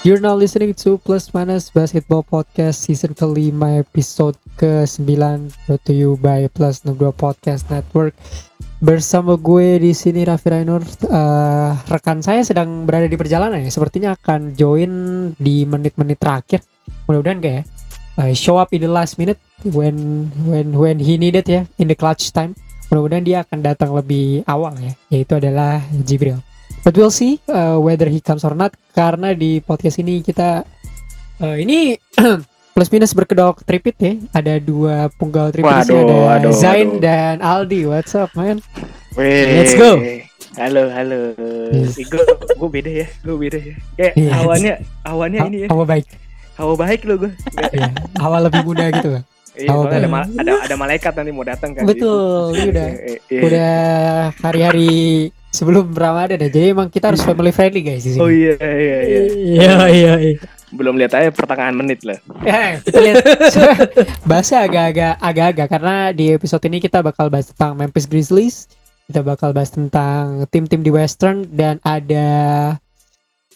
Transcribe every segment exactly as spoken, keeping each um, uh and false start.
You're now listening to Plus Minus Basketball Podcast season kelima episode ke sembilan, brought to you by Plus enam puluh dua Podcast Network. Bersama gue di sini Raffi Rainur. Uh, rekan saya sedang berada di perjalanan ya. Sepertinya akan join di menit-menit terakhir. Mudah-mudahan kayak uh, show up in the last minute when when when he needed ya, in the clutch time. Mudah-mudahan dia akan datang lebih awal ya. Yaitu adalah Jibril. But we'll see uh, whether he comes or not, karena di podcast ini kita uh, ini plus minus berkedok tripit ya. Ada dua punggawa tripit, ada aduh, Zain aduh. dan Aldi. What's up, man? Wey. Let's go. Halo, halo. Yes. Gue gue beda ya, gue beda ya. Kayak yes. awalnya awalnya ha- ini ya. Hawa baik. Hawa baik lo gue. Iya, hawa lebih muda gitu. Iya, ada, ma- ada ada malaikat nanti mau datang kan. Betul, gitu. udah. Udah hari-hari sebelum Ramadan ya, jadi emang kita harus family friendly guys di sini. Oh iya iya iya. Iya iya iya. Belum lihat aja pertengahan menit lah. Ya, kita lihat. Bahasa agak-agak agak-agag karena di episode ini kita bakal bahas tentang Memphis Grizzlies, kita bakal bahas tentang tim-tim di Western, dan ada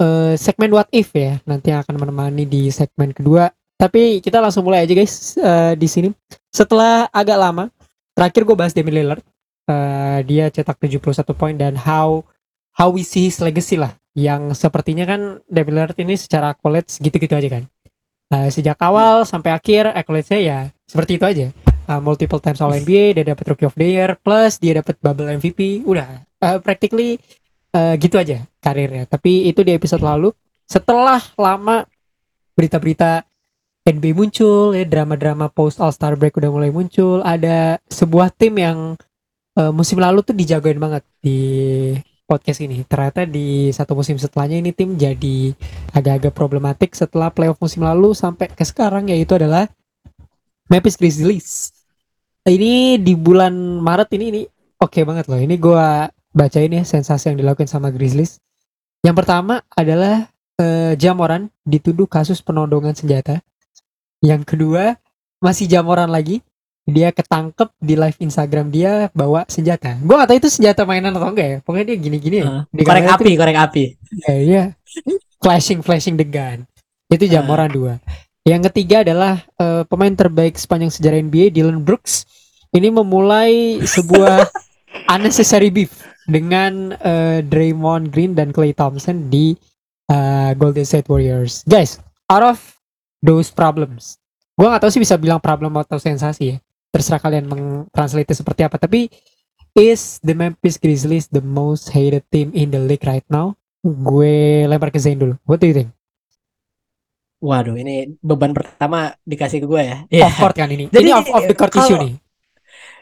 uh, segmen What If ya, nanti akan menemani di segmen kedua. Tapi kita langsung mulai aja guys uh, di sini. Setelah agak lama, terakhir gue bahas Damian Lillard. Uh, dia cetak tujuh puluh satu poin, dan how how we see his legacy lah, yang sepertinya kan Damian Lillard ini secara accolades gitu-gitu aja kan, uh, sejak awal sampai akhir accolades-nya ya seperti itu aja, uh, multiple times all N B A, dia dapat Rookie of the Year, plus dia dapat bubble M V P. Udah uh, practically uh, gitu aja karirnya. Tapi itu di episode lalu. Setelah lama berita-berita N B A muncul ya, drama-drama post All-Star break udah mulai muncul. Ada sebuah tim yang Uh, musim lalu tuh dijagoin banget di podcast ini. Ternyata di satu musim setelahnya ini tim jadi agak-agak problematik setelah playoff musim lalu sampai ke sekarang, yaitu adalah Memphis Grizzlies. Ini di bulan Maret ini ini oke okay banget loh. Ini gue bacain ya sensasi yang dilakukan sama Grizzlies. Yang pertama adalah uh, Ja Morant dituduh kasus penodongan senjata. Yang kedua masih Ja Morant lagi. Dia ketangkep di live Instagram dia bawa senjata. Gue gak tahu itu senjata mainan atau enggak ya. Pokoknya dia gini-gini ya. Uh, korek api, itu, korek api. Iya, iya. Flashing-flashing the gun. Itu Ja Morant uh. dua. Yang ketiga adalah uh, pemain terbaik sepanjang sejarah N B A, Dillon Brooks. Ini memulai sebuah unnecessary beef dengan uh, Draymond Green dan Clay Thompson di uh, Golden State Warriors. Guys, out of those problems. Gue gak tahu sih bisa bilang problem atau sensasi ya. Terserah kalian mentranslate seperti apa. Tapi is the Memphis Grizzlies the most hated team in the league right now? Gue lempar ke Zain dulu. What do you think? Waduh, ini beban pertama dikasih ke gue ya. Yeah. Off court kan ini. Jadi, ini off, off the court kalo, issue nih.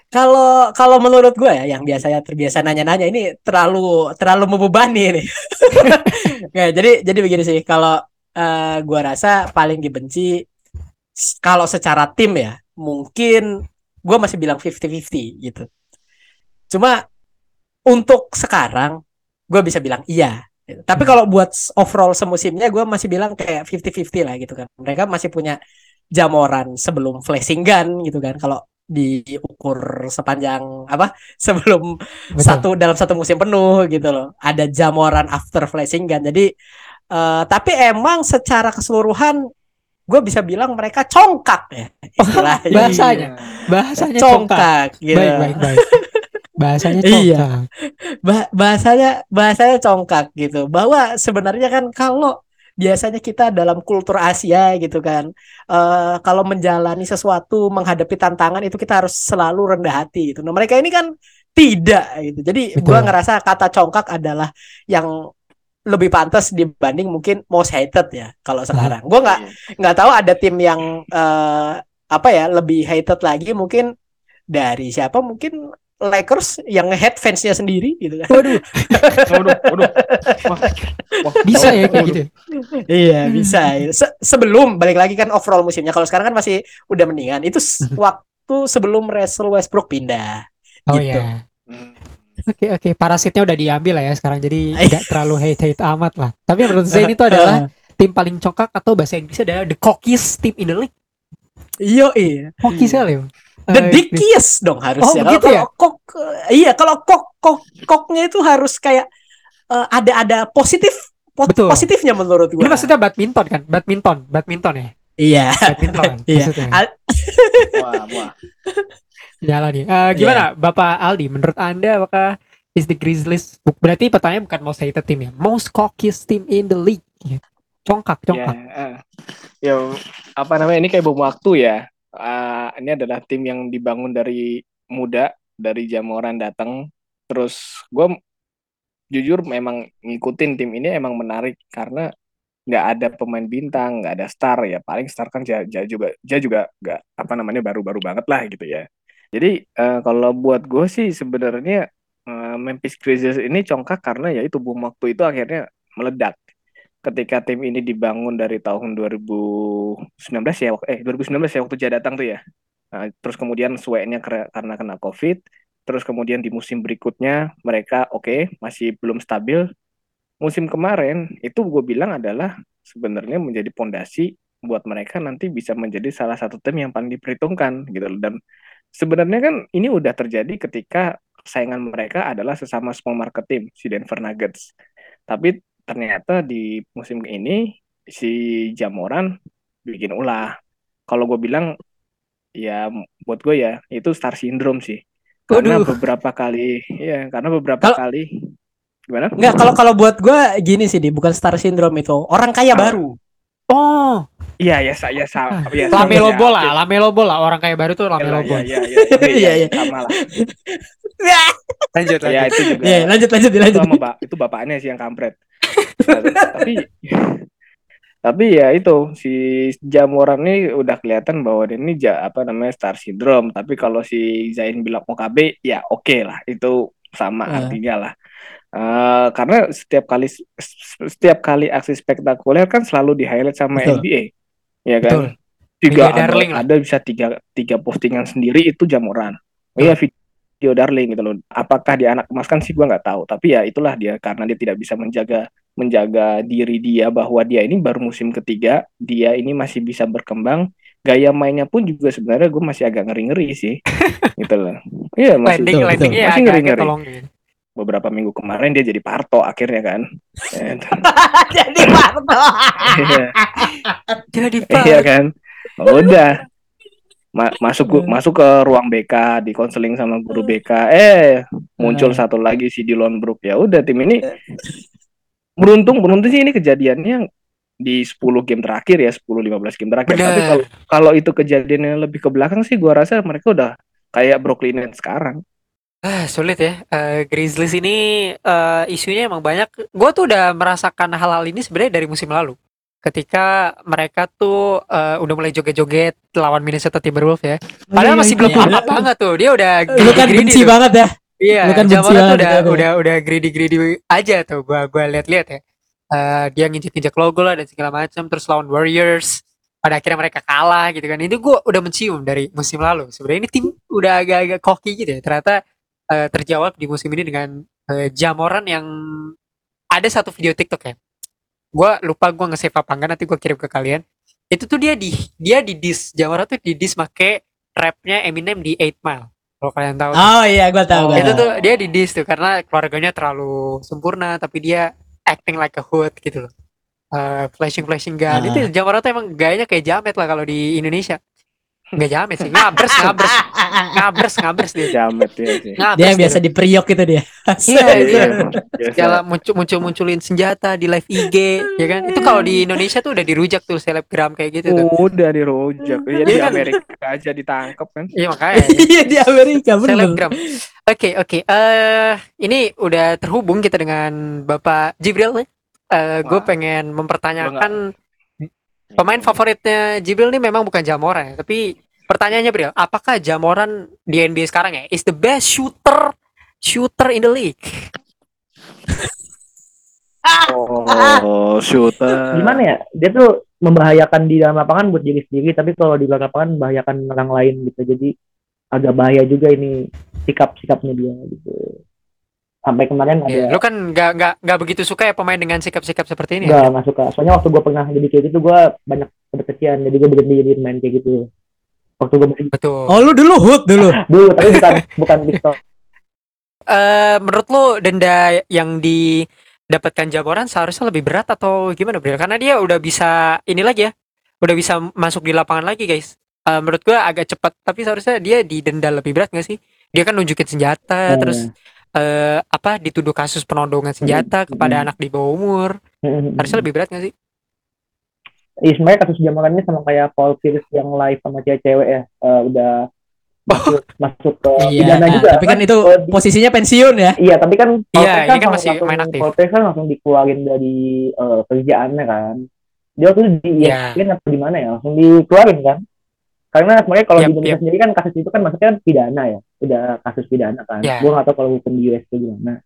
Kalau kalau menurut gue ya, yang biasanya terbiasa nanya-nanya ini terlalu terlalu membebani ini. Nah, jadi jadi begini sih. Kalau uh, gue rasa paling dibenci kalau secara tim ya, mungkin gue masih bilang fifty-fifty gitu. Cuma untuk sekarang gue bisa bilang iya. Tapi kalau buat overall semusimnya gue masih bilang kayak fifty-fifty lah gitu kan. Mereka masih punya Ja Morant sebelum flashing gun gitu kan. Kalau diukur sepanjang apa sebelum Betul. satu dalam satu musim penuh gitu loh. Ada Ja Morant after flashing gun. Jadi uh, tapi emang secara keseluruhan gue bisa bilang mereka congkak ya istilahnya. Bahasanya bahasanya congkak, congkak gitu. baik baik baik bahasanya congkak iya. ba- bahasanya bahasanya congkak gitu, bahwa sebenarnya kan kalau biasanya kita dalam kultur Asia gitu kan, uh, kalau menjalani sesuatu, menghadapi tantangan itu kita harus selalu rendah hati gitu. Nah mereka ini kan tidak gitu. Jadi gue ngerasa kata congkak adalah yang lebih pantas dibanding mungkin most hated ya kalau sekarang. Gue nggak nggak tahu ada tim yang uh, apa ya lebih hated lagi mungkin dari siapa, mungkin Lakers yang nge-hate fansnya sendiri gitu kan. Waduh, waduh, waduh. Wah. Wah. Bisa ya kayak gitu. Iya bisa. Se- sebelum balik lagi kan overall musimnya, kalau sekarang kan masih udah mendingan. Itu waktu sebelum Russell Westbrook pindah. Oh gitu. Ya. Oke okay, oke okay. Parasitnya udah diambil lah ya sekarang, jadi nggak terlalu hate hate amat lah. Tapi menurut saya ini tuh adalah tim paling congkak, atau bahasa Inggrisnya adalah the cockiest team in the league. Yo iya. Cockiest lah ya. The dickiest dong harusnya. Oh gitu ya. Kok iya kalau kok kok koknya itu harus kayak uh, ada ada positif Betul. Positifnya menurut gue. Ini maksudnya badminton kan? Badminton, badminton ya. Iya. Badminton. Iya. Al- wah, wah. Jalan nih. Uh, gimana, yeah. Bapak Aldi? Menurut Anda apakah is the Grizzlies? Berarti pertanyaan bukan most hated team ya, most cockiest team in the league. Congkak, congkak. Ya, uh, apa namanya ini kayak bom waktu ya. Uh, ini adalah tim yang dibangun dari muda, dari Ja Morant datang. Terus gue jujur memang ngikutin tim ini emang menarik karena nggak ada pemain bintang, nggak ada star ya, paling star kan Ja, ja juga Ja juga nggak apa namanya baru-baru banget lah gitu ya. Jadi uh, kalau buat gue sih sebenarnya uh, Memphis Grizzlies ini congkak karena ya itu bom waktu itu akhirnya meledak ketika tim ini dibangun dari tahun dua ribu sembilan belas ya, eh dua ribu sembilan belas ya waktu Ja datang tuh ya. Nah, terus kemudian suenya karena kena COVID. Terus kemudian di musim berikutnya mereka oke okay, masih belum stabil. Musim kemarin itu gue bilang adalah sebenarnya menjadi pondasi buat mereka nanti bisa menjadi salah satu tim yang paling diperhitungkan gitu. Dan sebenarnya kan ini udah terjadi ketika saingan mereka adalah sesama small market team si Denver Nuggets. Tapi ternyata di musim ini si Ja Morant bikin ulah. Kalau gue bilang ya buat gue ya itu star syndrome sih. Karena Aduh. beberapa kali, ya karena beberapa kalo, kali, gimana? Enggak, kalau kalau buat gue gini sih, di bukan star syndrome itu orang kaya ah. baru. Oh, iya ya saya sama. Lamelo Ball lah, Lamelo Ball lah orang kaya baru tuh Lamelo Ball. Iya iya iya iya sama lah. Lanjut lanjut. Ya, itu juga. Ya, lanjut lanjut lanjut. Itu, sama, itu bapaknya sih yang kampret. tapi tapi ya itu si Ja Morant ini udah kelihatan bahwa dia ini ja, apa namanya star syndrome, tapi kalau si Zain bilang mau K B ya oke okay lah itu sama uh. artinya lah uh, karena setiap kali setiap kali aksi spektakuler kan selalu di highlight sama Betul. N B A ya kan Betul. tiga ada, ada bisa tiga tiga postingan sendiri itu Ja Morant uh. ya video Dio Darling gitu loh. Apakah dia anak emas kan sih gue nggak tahu. Tapi ya itulah dia karena dia tidak bisa menjaga menjaga diri dia bahwa dia ini baru musim ketiga, dia ini masih bisa berkembang. Gaya mainnya pun juga sebenarnya gue masih agak ngeri-ngeri sih, gitu loh. Iya masih landing, landing masih ya, ngeri-ngeri. Beberapa minggu kemarin dia jadi Parto akhirnya kan. jadi Parto. jadi Parto. Iya kan. Udah. masuk masuk ke ruang B K di konseling sama guru B K eh muncul satu lagi si Dillon Brooks ya udah tim ini beruntung beruntung sih ini kejadiannya di sepuluh game terakhir ya sepuluh lima belas game terakhir Bener. tapi kalau kalau itu kejadiannya lebih ke belakang sih gua rasa mereka udah kayak Brooklyn Nets sekarang ah sulit ya uh, Grizzlies ini uh, isunya emang banyak. Gua tuh udah merasakan hal-hal ini sebenarnya dari musim lalu ketika mereka tuh uh, udah mulai joget-joget lawan Minnesota Timberwolves ya. Padahal masih belum paham banget tuh. Dia udah lu kan benci tuh. banget ya. Iya, Jamal tuh udah ya. udah udah greedy-greedy aja tuh. Gua gua lihat-lihat ya. Uh, dia nginjek-injek logo lah dan segala macam terus lawan Warriors. Pada akhirnya mereka kalah gitu kan. Itu gua udah mencium dari musim lalu. Sebenarnya ini tim udah agak-agak koki gitu ya. Ternyata uh, terjawab di musim ini dengan uh, Ja Morant yang ada satu video TikTok ya. Gue lupa gue nge-save apa enggak, nanti gue kirim ke kalian. Itu tuh dia di dia di diss Ja Morant tuh di diss make rapnya Eminem di eight mile kalau kalian tahu. Oh iya gue tahu. Oh, itu tuh dia di diss tuh karena keluarganya terlalu sempurna tapi dia acting like a hood gitu loh. Uh, flashing flashing gun uh. itu Ja Morant tuh emang gayanya kayak jamet lah kalau di Indonesia. Enggak jamet sih, ngabers ngabers ngabers ngabers dia jamet ya sih. Ngabers, dia yang biasa gitu. Diperiok gitu dia. Iya, iya. Segala muncul muncul munculin senjata di live I G, ya kan? Itu kalau di Indonesia tuh udah dirujak tuh selebgram kayak gitu tuh. Udah dirujak. Ya di Amerika aja ditangkap kan. Iya makanya. Iya di Amerika benar. Selebgram. Oke, oke. Eh ini udah terhubung kita dengan Bapak Jibril nih. Eh gue pengen mempertanyakan pemain favoritnya Jibril nih memang bukan Ja Morant, tapi pertanyaannya Bril, apakah Ja Morant di N B A sekarang ya is the best shooter shooter in the league? Oh, shooter. Gimana ya? Dia tuh membahayakan di dalam lapangan buat diri sendiri, tapi kalau di luar lapangan membahayakan orang lain gitu. Jadi agak bahaya juga ini sikap-sikapnya dia gitu. Sampai kemarin ada. Ya, lu kan nggak nggak nggak begitu suka ya pemain dengan sikap-sikap seperti ini? Nggak nggak suka. Soalnya waktu gue pernah jadi kayak gitu, gue banyak kedekian, jadi gue berhenti jadi main kayak gitu. Waktu gue masih. Betul. Oh lu dulu hood dulu. dulu tapi bukan bukan gitu. Eh uh, menurut lu denda yang di dapatkan Ja Morant seharusnya lebih berat atau gimana, Bril? Karena dia udah bisa ini lagi ya, udah bisa masuk di lapangan lagi, guys. Uh, menurut gue agak cepat, tapi seharusnya dia didenda lebih berat nggak sih? Dia kan nunjukin senjata, hmm. terus uh, apa dituduh kasus penodongan senjata kepada hmm. anak di bawah umur, hmm. harusnya lebih berat nggak sih? Iya, sebenarnya kasus Ja Morant ini sama kayak Paul Pierce yang live sama cewek-cewek ya, uh, udah masuk, oh. masuk ke iya, pidana juga. Tapi kan, kan itu posisinya pensiun ya? Iya, tapi kan Paul Pierce iya, kan, kan masih main aktif. Paul Pierce kan langsung dikeluarin dari uh, kerjaannya kan. Dia waktu itu di yeah. E S P N atau di mana ya, langsung dikeluarin kan? Karena sebenarnya kalau yep, di Indonesia yep. sendiri kan kasus itu kan masuknya pidana ya, udah kasus pidana kan. Yeah. Gue nggak tahu kalau hukum di U S gimana.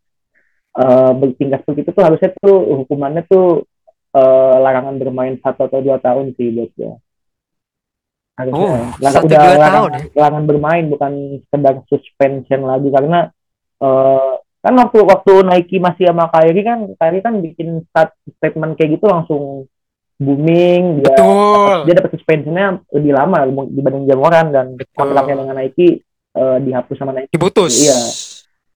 Uh, Bertingkat seperti itu tuh harusnya tuh hukumannya tuh Uh, larangan bermain satu atau dua tahun sih buat dia. Harusnya oh, larangan, udah larangan, tahun, ya? Larangan bermain bukan sekedar suspension lagi, karena uh, kan waktu waktu Nike masih sama Kyrie kan Kyrie kan bikin stat, statement kayak gitu langsung booming, dia Betul. dia dapat suspensionnya lebih lama dibanding Ja Morant, dan kontraknya dengan Nike uh, dihapus sama Nike. Diputus. Iya.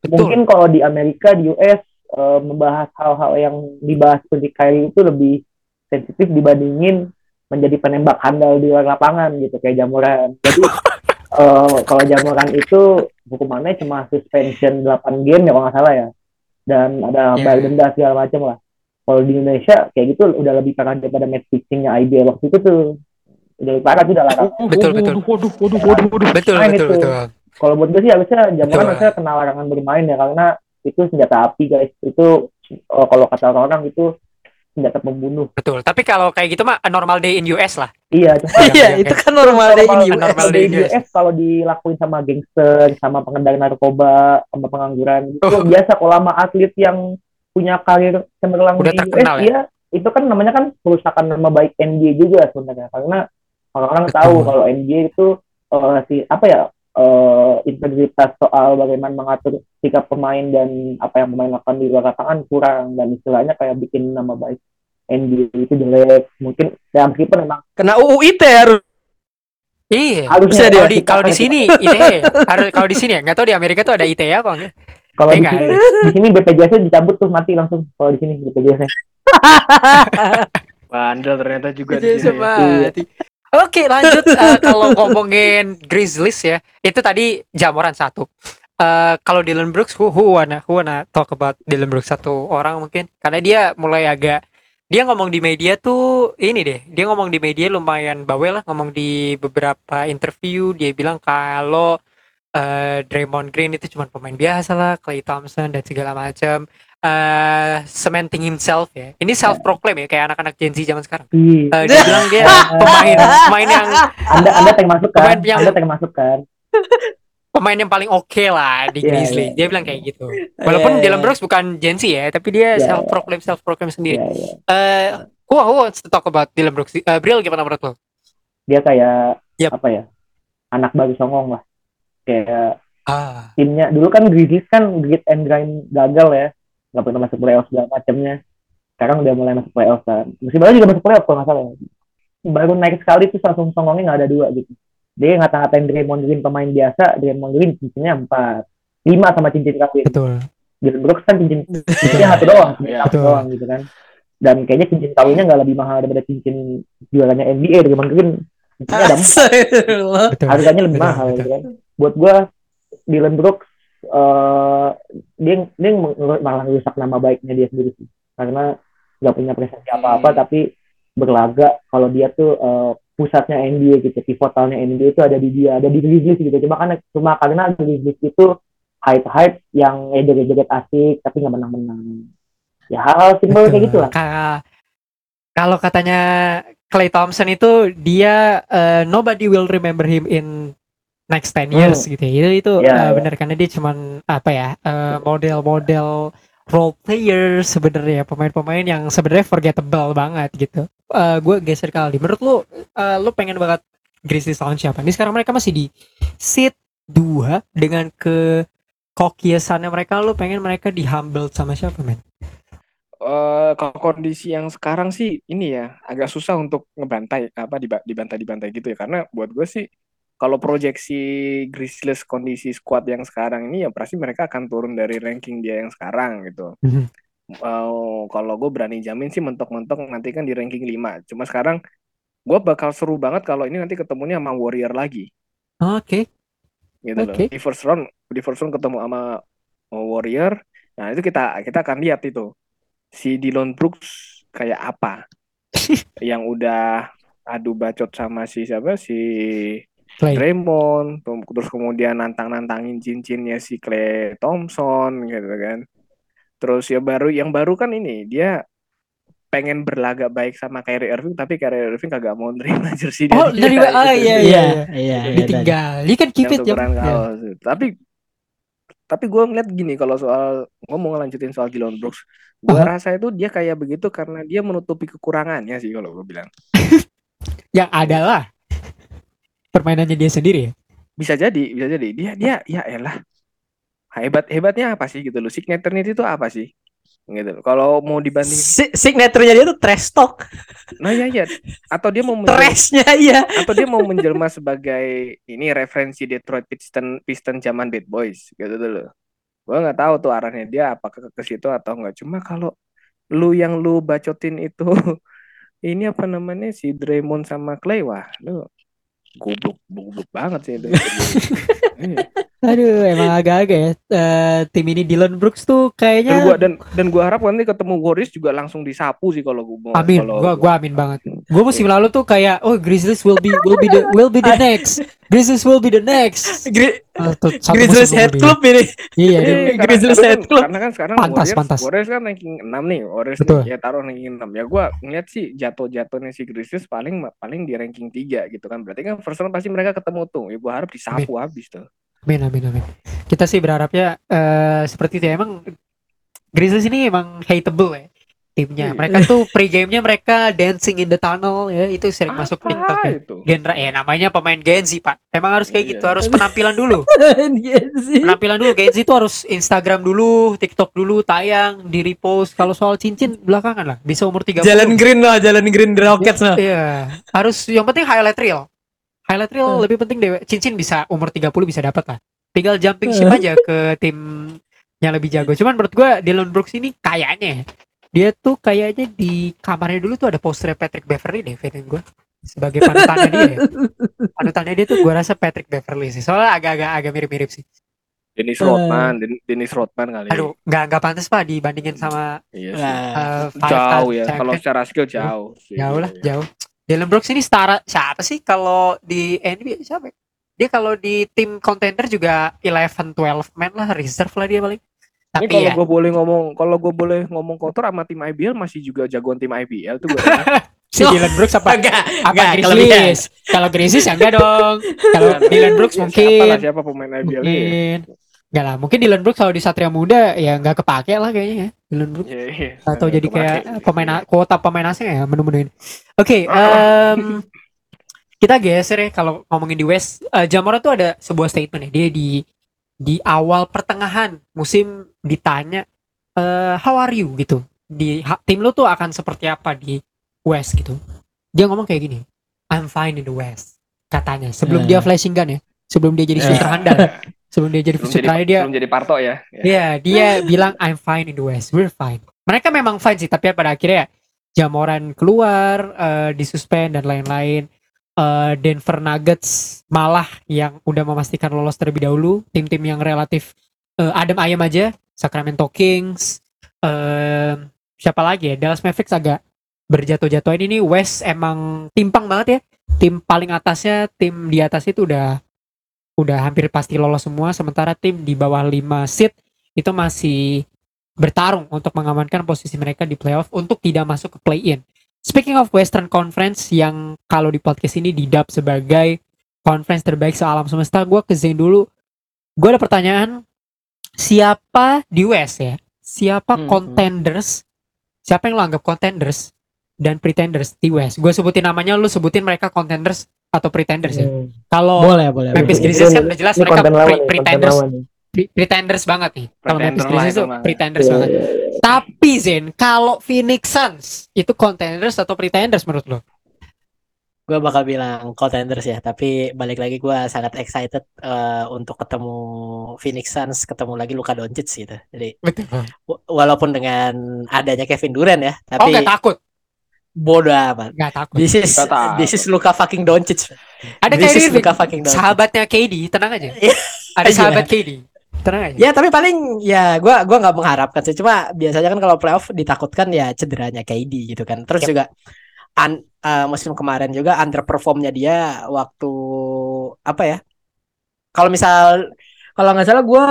Betul. Mungkin kalau di Amerika di U S Uh, membahas hal-hal yang dibahas seperti Kyrie itu lebih sensitif dibandingin menjadi penembak handal di luar lapangan gitu kayak Ja Morant. Jadi uh, kalau Ja Morant itu hukumannya cuma suspension delapan game ya kalau nggak salah ya, dan ada yeah. bayar denda segala macam lah. Kalau di Indonesia kayak gitu udah lebih parah daripada match fixingnya I B L waktu itu tuh, udah lebih parah tuh udah larang. Betul betul. Waduh waduh waduh waduh. Betul betul betul. Kalau buat gue sih harusnya Ja Morant harusnya kena larangan bermain ya, karena itu senjata api, guys. Itu oh, kalau kata orang-orang itu senjata pembunuh. Betul. Tapi kalau kayak gitu mah normal day in U S lah. Iya. Iya. Itu kan normal day in U S. Normal day in U S kalau dilakuin sama gangster, sama pengendali narkoba, sama pengangguran. Itu uh. biasa kalau sama atlet yang punya karir cemerlang di U S, ya? Dia itu kan namanya kan perusakan nama baik N B A juga sebenarnya. Karena orang-orang Betul. tahu kalau N B A itu uh, si apa ya? Uh, integritas soal bagaimana mengatur sikap pemain dan apa yang pemain lakukan di luar lapangan kurang, dan istilahnya kayak bikin nama baik N B A itu jelek mungkin ya, meskipun memang kena U U I T E harus iya harusnya kalau di kalau di sini I T E harus kalau di sini ya nggak tahu di Amerika tuh ada I T E ya kalau nggak kalau di sini di sini B P J S-nya dicabut tuh mati langsung kalau di sini B P J S-nya bandel ternyata juga di sini ya. Oke, lanjut uh, kalau ngomongin Grizzlies ya, itu tadi Ja Morant satu. Uh, kalau Dillon Brooks, who, who wanna, who wanna talk about Dillon Brooks satu orang mungkin, karena dia mulai agak dia ngomong di media tuh ini deh, dia ngomong di media lumayan bawel lah, ngomong di beberapa interview dia bilang kalau uh, Draymond Green itu cuma pemain biasa lah, Clay Thompson dan segala macam. Uh, cementing himself ya. Ini self proclaim ya, kayak anak-anak Gen Z zaman sekarang. Hmm. Uh, dia bilang dia pemain pemain yang Anda Anda pengen masuk kan? Pemain yang Anda pengen masuk kan? Pemain yang paling oke okay lah di Grizzly. Yeah, yeah. Dia bilang kayak gitu. Walaupun yeah, yeah. Dillon Brooks bukan Gen Z ya, tapi dia yeah, self proclaim self proclaim sendiri. Eh, yeah, yeah. uh, who, who wants to talk about Dillon Brooks? Uh, Bril gimana menurut lo? Dia kayak yep. apa ya? Anak baru songong lah. Kayak ah. timnya dulu kan Grizzlies kan grit and grind gagal ya. Nggak pernah masuk playoff segala macamnya. Sekarang udah mulai masuk playoff kan. Musim baru juga masuk playoff kalau nggak salah. Baru naik sekali terus langsung songongnya nggak ada dua gitu. Dia ngata-ngatain Draymond Green pemain biasa, Draymond Green cincinnya empat, lima sama cincin kawin. Betul. Dillon Brooks kan cincin cincinnya satu doang, satu doang gitu kan. Dan kayaknya cincin kawinnya nggak lebih mahal daripada cincin juaranya N B A. Draymond Green cincinnya ada empat, harganya lebih mahal gitu kan. Buat gue Dillon Brooks Uh, dia dia malah merusak nama baiknya dia sendiri sih, karena nggak punya prestasi apa-apa, hmm. tapi berlagak kalau dia tuh uh, pusatnya N B A gitu, pivotalnya N B A itu ada di dia, ada di Grizzlies gitu. Cuma karena cuma karena Grizzlies itu hype-hype yang ejeget-ejeget asik tapi nggak menang-menang. Ya hal-hal simpel kayak gitulah. K- kalau katanya Clay Thompson itu dia uh, nobody will remember him in next ten years hmm. gitu. Itu itu yeah, uh, benar yeah. karena dia cuman apa ya? Uh, model-model role player sebenarnya, pemain-pemain yang sebenarnya forgettable banget gitu. Uh, gue geser kali. Menurut lu uh, lu pengen banget Grizzlies lawan siapa? Ini sekarang mereka masih di seed dua dengan ke kokiesannya mereka, lu pengen mereka di humble sama siapa, men? Uh, kalau kondisi yang sekarang sih ini ya agak susah untuk ngebantai apa dibantai-dibantai gitu ya, karena buat gue sih kalau proyeksi Grizzlies kondisi squad yang sekarang ini ya pasti mereka akan turun dari ranking dia yang sekarang gitu. Mm-hmm. uh, kalau gue berani jamin sih mentok-mentok nanti kan di ranking lima. Cuma sekarang gue bakal seru banget kalau ini nanti ketemunya sama Warrior lagi. Oh, Oke. Okay. Gitu okay. Loh. Di first round, di first round ketemu sama Warrior. Nah itu kita kita akan lihat itu si Dillon Brooks kayak apa yang udah adu bacot sama si siapa si Clay. Draymond, terus kemudian nantang-nantangin cincinnya si Clay Thompson gitu kan. Terus ya baru yang baru kan ini dia pengen berlagak baik sama Kyrie Irving tapi Kyrie Irving kagak mau nerima jersey dia. Oh, nerima. Ah iya iya iya. Ditinggal. Dia kan keep it ya. Tapi tapi gue ngeliat gini kalau soal gue mau ngelanjutin soal Dillon Brooks, gue uh-huh. rasa itu dia kayak begitu karena dia menutupi kekurangannya sih kalau gue bilang. Yang adalah permainannya dia sendiri. Ya? Bisa jadi, bisa jadi dia dia ya elah hebat hebatnya apa sih gitu loh, signaturenya itu apa sih gitu loh. Kalau mau dibanding si- signaturenya dia tuh trash talk. Nah ya ya atau dia mau menjelma, trashnya ya atau dia mau menjelma sebagai ini referensi Detroit Piston Piston zaman Bad Boys gitu loh. Gue nggak tahu tuh arahnya dia apakah ke situ atau nggak. Cuma kalau lu yang lu bacotin itu ini apa namanya si Draymond sama Clay, wah lu goblok goblok banget sih itu. Aduh emang agak-agak ya uh, tim ini Dillon Brooks tuh kayaknya. Dan gua, dan, dan gua harap nanti ketemu Warriors juga langsung disapu sih kalau gua. Amin, kalo gua, gua amin banget. Gua musim lalu tuh kayak oh Grizzlies will be will be the will be the next. Grizzlies will be the next. Gri- uh, tuh, Grizzlies head club ini. Iya, yeah, Grizzlies head club. Karena kan sekarang pantas, Warriors, pantas. Warriors kan ranking enam nih. Warriors nih, ya taruh ranking enam. Ya gua ngeliat sih jatuh-jatuhnya si Grizzlies paling paling di ranking tiga gitu kan. Berarti kan first round pasti mereka ketemu tuh. Ya gua harap disapu amin. Habis tuh. Amin, amin, amin. Kita sih berharapnya uh, seperti itu ya. Emang Grizzlies ini emang hateable ya timnya. Mereka tuh pre-game-nya mereka dancing in the tunnel ya. Itu sering apa masuk TikTok ya. Genre ya namanya pemain Gen Z Pak. Emang harus kayak gitu. Harus penampilan dulu. Penampilan dulu. Gen Z tuh harus Instagram dulu, TikTok dulu, tayang, di repost. Kalau soal cincin belakangan lah. Bisa umur tiga puluh. Jalan green lah, jalan green di Rockets lah. Iya. Harus yang penting highlight reel. Highlight reel hmm. lebih penting deh. Cincin bisa umur tiga puluh bisa dapat lah. Tinggal jumping ship aja ke tim yang lebih jago. Cuman menurut gue Dillon Brooks ini kayaknya dia tuh kayaknya di kamarnya dulu tuh ada poster Patrick Beverly deh, feeling gue sebagai panutannya dia. Panutannya dia tuh gue rasa Patrick Beverly sih. Soalnya agak-agak agak mirip-mirip sih. Dennis Rodman, uh. Dennis Rodman kali. Aduh, nggak nggak pantas pak dibandingin sama. Iya sih. Uh, jauh ya. Kalau secara skill jauh. Jauh lah, jauh. Dillon Brooks ini setara siapa sih kalau di N B A siapa? Dia kalau di tim contender juga eleven twelve man lah, reserve lah dia paling. Tapi ini kalau ya, gue boleh ngomong, kalau gue boleh ngomong kotor sama tim I B L masih juga jagoan tim I B L tuh gue. Si Dillon Brooks apa? Enggak, apa Grizzlies? Kalau Grizzlies ya enggak dong. Kalau Dillon Brooks mungkin. Siapa lah siapa pemain I B L ini? Enggak lah, mungkin Dillon Brooks kalau di Satria Muda ya enggak kepake lah kayaknya ya. Dillon Brooks. Yeah, yeah. Atau jadi kayak pemain kuota pemain asing ya menu-menuin. Oke, okay, um, kita geser ya kalau ngomongin di West. Uh, Ja Morant tuh ada sebuah statement ya. Dia di di awal pertengahan musim ditanya uh, how are you gitu. Di ha, tim lu tuh akan seperti apa di West gitu. Dia ngomong kayak gini, I'm fine in the West katanya. Sebelum uh. dia flashing gun ya. Sebelum dia jadi shooter handal. Sebelum dia jadi peserta dia belum jadi Parto ya. Iya, yeah, dia bilang I'm fine in the West. We're fine. Mereka memang fine sih, tapi pada akhirnya Ja Morant keluar, uh, disuspend dan lain-lain. Uh, Denver Nuggets malah yang udah memastikan lolos terlebih dahulu, tim-tim yang relatif uh, adem ayem aja, Sacramento Kings, uh, siapa lagi ya? Dallas Mavericks agak berjatuh-jatuhin ini. West emang timpang banget ya. Tim paling atasnya, tim di atas itu udah udah hampir pasti lolos semua, sementara tim di bawah lima seed itu masih bertarung untuk mengamankan posisi mereka di playoff untuk tidak masuk ke play-in. Speaking of Western Conference yang kalau di podcast ini didap sebagai conference terbaik sealam semesta, gue ke Zain dulu. Gue ada pertanyaan, siapa di West ya? Siapa hmm. contenders? Siapa yang lo anggap contenders dan pretenders di West? Gue sebutin namanya, lo sebutin mereka contenders atau pretenders ya. Hmm. Kalau Memphis Grizzlies kan udah jelas ini mereka pre- pretenders, pre- pretenders banget nih. Kalau Memphis Grizzlies itu pretenders yeah, banget. Yeah, yeah. Tapi Zen, kalau Phoenix Suns itu contenders atau pretenders menurut lo? gue bakal bilang contenders ya, tapi balik lagi gue sangat excited uh, untuk ketemu Phoenix Suns, ketemu lagi Luka Doncic gitu. Jadi w- walaupun dengan adanya Kevin Durant ya, tapi oh, gak takut. Bodoh amat. Gak takut. This is takut. This is Luka fucking Doncic. Ada Kyrie Irving, sahabatnya K D, tenang aja. Ada sahabat K D. Tenang aja. Ya tapi paling ya gue gue nggak mengharapkan sih, cuma biasanya kan kalau playoff ditakutkan ya cederanya K D gitu kan. Terus yep. juga un, uh, musim kemarin juga underperformnya dia waktu apa ya? Kalau misal kalau nggak salah gue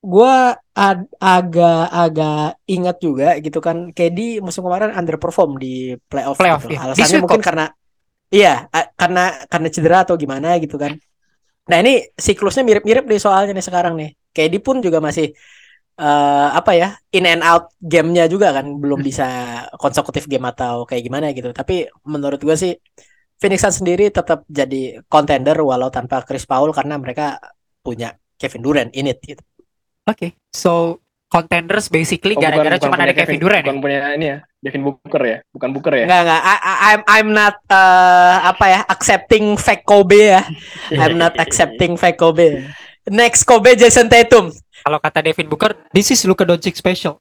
gue ag- agak-agak ingat juga gitu kan, K D musim kemarin underperform di playoff. playoff gitu. Iya. Alasannya mungkin karena iya karena karena cedera atau gimana gitu kan. Nah ini siklusnya mirip-mirip nih soalnya nih sekarang nih. K D pun juga masih uh, apa ya, in and out game-nya juga kan, belum bisa konsekutif game atau kayak gimana gitu. Tapi menurut gue sih Phoenix Suns sendiri tetap jadi contender walau tanpa Chris Paul karena mereka punya Kevin Durant in it gitu. Oke, okay. So contenders basically oh, gara-gara cuma ada Kevin, Kevin Durant. Bukan ya? punya ini ya, Devin Booker ya, bukan Booker ya. Enggak enggak, I'm I'm not uh, apa ya, accepting fake Kobe ya. I'm not accepting fake Kobe. Next Kobe Jason Tatum. Kalau kata Devin Booker, this is Luka Doncic special.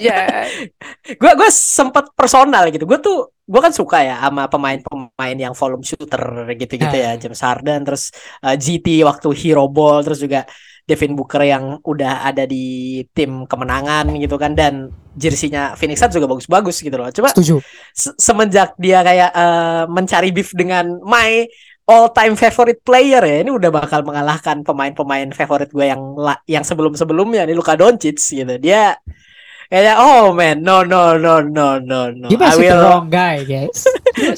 Ya, gue gue sempat personal gitu. Gue tuh gue kan suka ya sama pemain-pemain yang volume shooter gitu-gitu ya, James Harden, terus uh, G T waktu Hero Ball, terus juga Devin Booker yang udah ada di tim kemenangan gitu kan, dan jersinya Phoenix Suns juga bagus-bagus gitu loh. Coba se- semenjak dia kayak uh, mencari beef dengan my all time favorite player ya, ini udah bakal mengalahkan pemain-pemain favorit gue yang la- yang sebelum-sebelumnya nih, Luka Doncic gitu. Dia kayak oh man, no no no no no no. Gimana sih the wrong guy guys?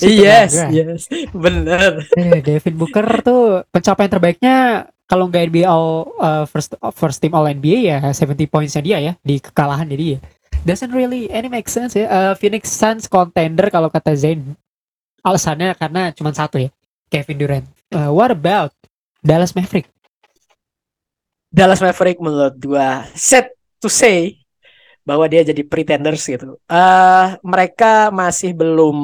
yes yes, bener. Eh, Devin Booker tuh pencapaian terbaiknya kalau nggak N B A all, uh, first first team all N B A ya tujuh puluh points-nya dia ya di kekalahan dia. Doesn't really any make sense ya. Uh, Phoenix Suns contender kalau kata Zain. Alasannya karena cuma satu ya, Kevin Durant. Uh, what about Dallas Mavericks? Dallas Mavericks menurut gua set to say bahwa dia jadi pretenders gitu. Uh, mereka masih belum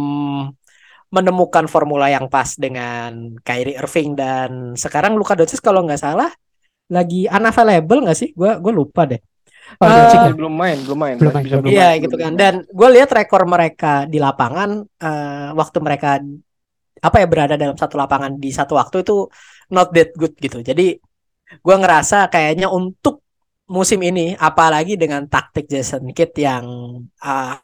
menemukan formula yang pas dengan Kyrie Irving, dan sekarang Luka Doncic kalau nggak salah lagi unavailable nggak sih? Gue gue lupa deh. Oh, uh, belum main, belum main. Belum bisa, belum iya main, gitu kan. Dan gue lihat rekor mereka di lapangan uh, waktu mereka apa ya berada dalam satu lapangan di satu waktu itu not that good gitu. Jadi gue ngerasa kayaknya untuk musim ini, apalagi dengan taktik Jason Kidd yang uh,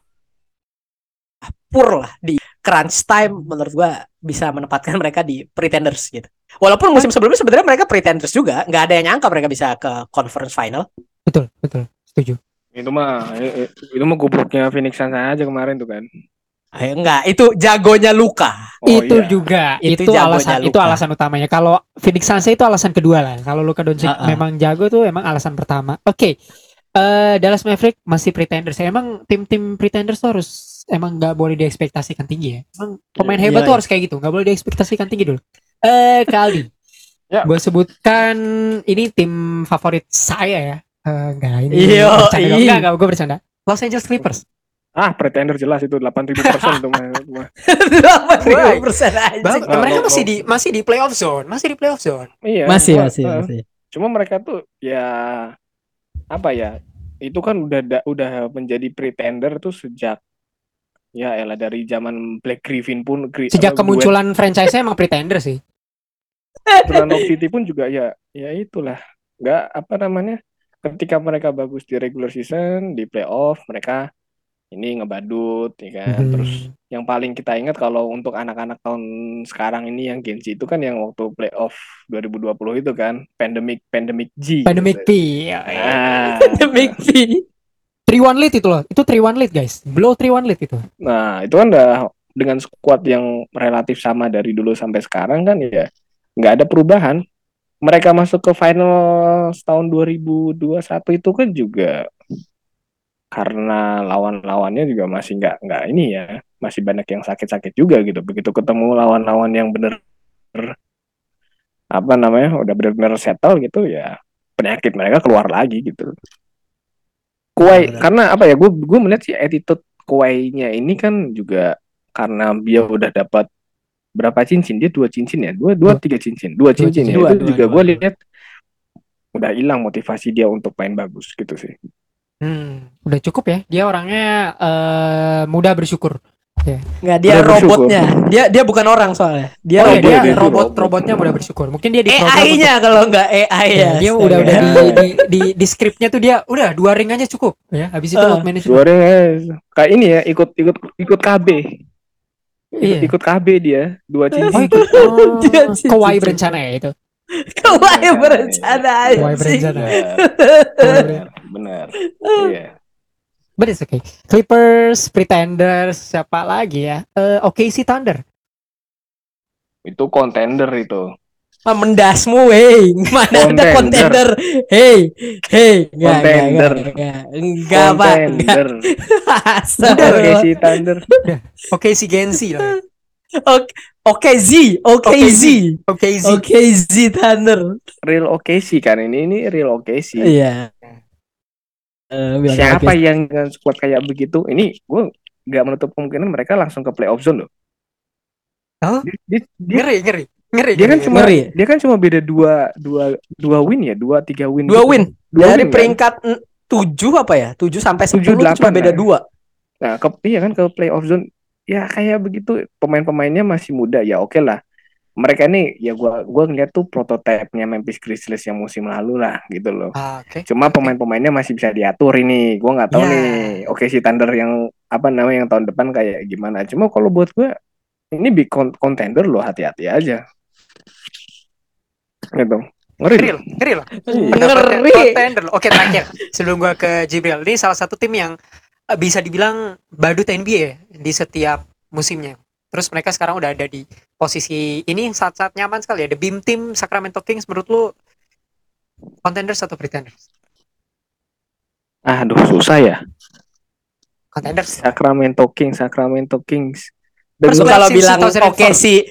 pur lah di crunch time, menurut gue bisa menempatkan mereka di pretenders gitu. Walaupun musim sebelumnya sebenarnya mereka pretenders juga, nggak ada yang nyangka mereka bisa ke conference final. Betul, betul, setuju. Itu mah, itu mah gobloknya Phoenix Suns aja kemarin tuh kan. Eh, enggak, itu jagonya Luka. Oh, itu iya. juga, itu, itu alasan, Luka. Itu alasan utamanya. Kalau Phoenix Suns itu alasan kedua lah. Kalau Luka Doncic uh-uh. memang jago tuh emang alasan pertama. Oke, okay. uh, Dallas Mavericks masih pretenders. Emang tim-tim pretenders tuh harus emang gak boleh diekspektasikan tinggi ya. Emang pemain hebat yeah, tuh yeah. harus kayak gitu, gak boleh diekspektasikan tinggi dulu. Eh kali yeah. gue sebutkan ini tim favorit saya ya. Uh, enggak ini Yo, bercanda dong. Enggak, enggak gue bercanda. Los Angeles Clippers. Ah pretender jelas itu delapan ribu persen tuh. delapan ribu persen aja. Bah, mereka masih di masih di playoff zone, masih di playoff zone. Iya. Masih cuma, masih, uh, masih. Cuma mereka tuh ya apa ya? Itu kan udah da, udah menjadi pretender tuh sejak ya elah dari zaman Black Griffin pun gri, sejak uh, kemunculan duet. Franchise-nya emang pretender sih. Toronto City pun juga ya ya itulah. Enggak apa namanya? Ketika mereka bagus di regular season, di playoff mereka ini ngebadut ya kan. Hmm. Terus yang paling kita ingat kalau untuk anak-anak tahun sekarang ini yang Gen Z itu kan yang waktu playoff dua ribu dua puluh itu kan pandemic pandemic G. Pandemic gitu. P. Ya, ya. Ah. Pandemic P. three one lead itu loh, itu three one lead guys, blow three one lead itu. Nah itu kan udah dengan squad yang relatif sama dari dulu sampai sekarang kan ya, nggak ada perubahan. Mereka masuk ke final tahun dua ribu dua puluh satu itu kan juga karena lawan-lawannya juga masih nggak nggak ini ya, masih banyak yang sakit-sakit juga gitu. Begitu ketemu lawan-lawan yang bener apa namanya, udah bener-bener settle gitu ya, penyakit mereka keluar lagi gitu. Kawhi, karena apa ya, gue gue melihat sih attitude Kawhi-nya ini kan juga karena dia udah dapat berapa cincin dia, dua cincin ya, dua dua tiga cincin, dua cincin, dua cincin ya. Dua, itu dua, juga gue lihat udah hilang motivasi dia untuk main bagus gitu sih. Hmm, udah cukup ya. Dia orangnya uh, mudah bersyukur. Ya. Nggak, dia mudah robotnya. Bersyukur. Dia dia bukan orang soalnya. Dia, oh, dia, dia robot, robot robotnya mudah bersyukur. Mungkin dia di A I-nya kalau nggak A I ya. Dia udah udah di di di, di skripnya tuh dia udah dua ring aja cukup ya. Habis itu uh, manage. Dua ring kayak ini ya, ikut ikut ikut K B. Iya. Ikut K B dia, dua cincin. Oh, Kawhi berencana ya itu. Kawhi berencana Kawhi berencana benar iya benar oke okay. Clippers, Pretenders, siapa lagi ya, uh, O K C Thunder itu contender itu ah, mendasmu wey mana contender. Ada contender hey hey enggak contender enggak enggak pak contender O K C Thunder O K C Gensi lah. Oke, oke Z, oke Z, oke Z, oke Z Thunder. Real oke sih kan ini, ini real oke sih. Iya. Uh, Siapa okay. yang squad kayak begitu? Ini gue nggak menutup kemungkinan mereka langsung ke playoff zone loh. Oh? Dia, dia, ngeri, ngeri, ngeri. Dia kan ngeri, cuma, ngeri. Dia kan cuma beda dua, dua, dua win ya, dua tiga win. Dua gitu. Win. Dua dari win, peringkat tujuh kan? Apa ya? Tujuh sampai sepuluh cuma beda dua. Nah, ke, iya kan ke playoff zone. Ya kayak begitu, pemain-pemainnya masih muda ya oke okay lah. Mereka ini ya gue gue ngeliat tuh prototipenya Memphis Grizzlies yang musim lalu lah gitu loh. Ah, okay. Cuma pemain-pemainnya masih bisa diatur ini. Gue nggak tahu yeah. nih. Oke si Thunder yang apa namanya yang tahun depan kayak gimana. Cuma kalau buat gue ini big contender loh, hati-hati aja. Gitu. Ngeri Ngeri Ngeri loh. Ngeri. Contender loh. Oke terakhir sebelum gue ke Jibril, ini salah satu tim yang bisa dibilang badut N B A di setiap musimnya. Terus mereka sekarang udah ada di posisi ini saat-saat nyaman sekali ya. The Beam Team Sacramento Kings menurut lu contenders atau pretenders? Ah, aduh susah ya. Contenders. Sacramento Kings, Sacramento Kings. Terus kalau bilang oke sih,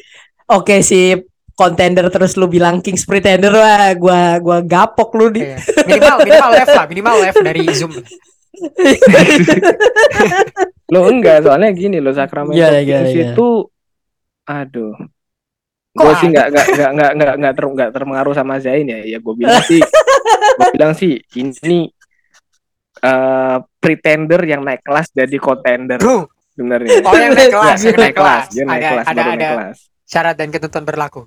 oke sih contender terus lu bilang Kings pretender, wah gua gua gapok lu di. Minimal minimal left lah, minimal left dari Zoom. Lo enggak, soalnya gini lo Sacramento yeah, yeah, Kings yeah. itu aduh gue sih nggak nggak nggak nggak nggak nggak ter nggak terpengaruh sama Zain ya ya gue bilang sih gue bilang sih ini uh, pretender yang naik kelas jadi contender sebenarnya. Oh yang naik kelas ya, yang naik kelas dia naik ada, kelas ada, baru ada naik kelas syarat dan ketentuan berlaku.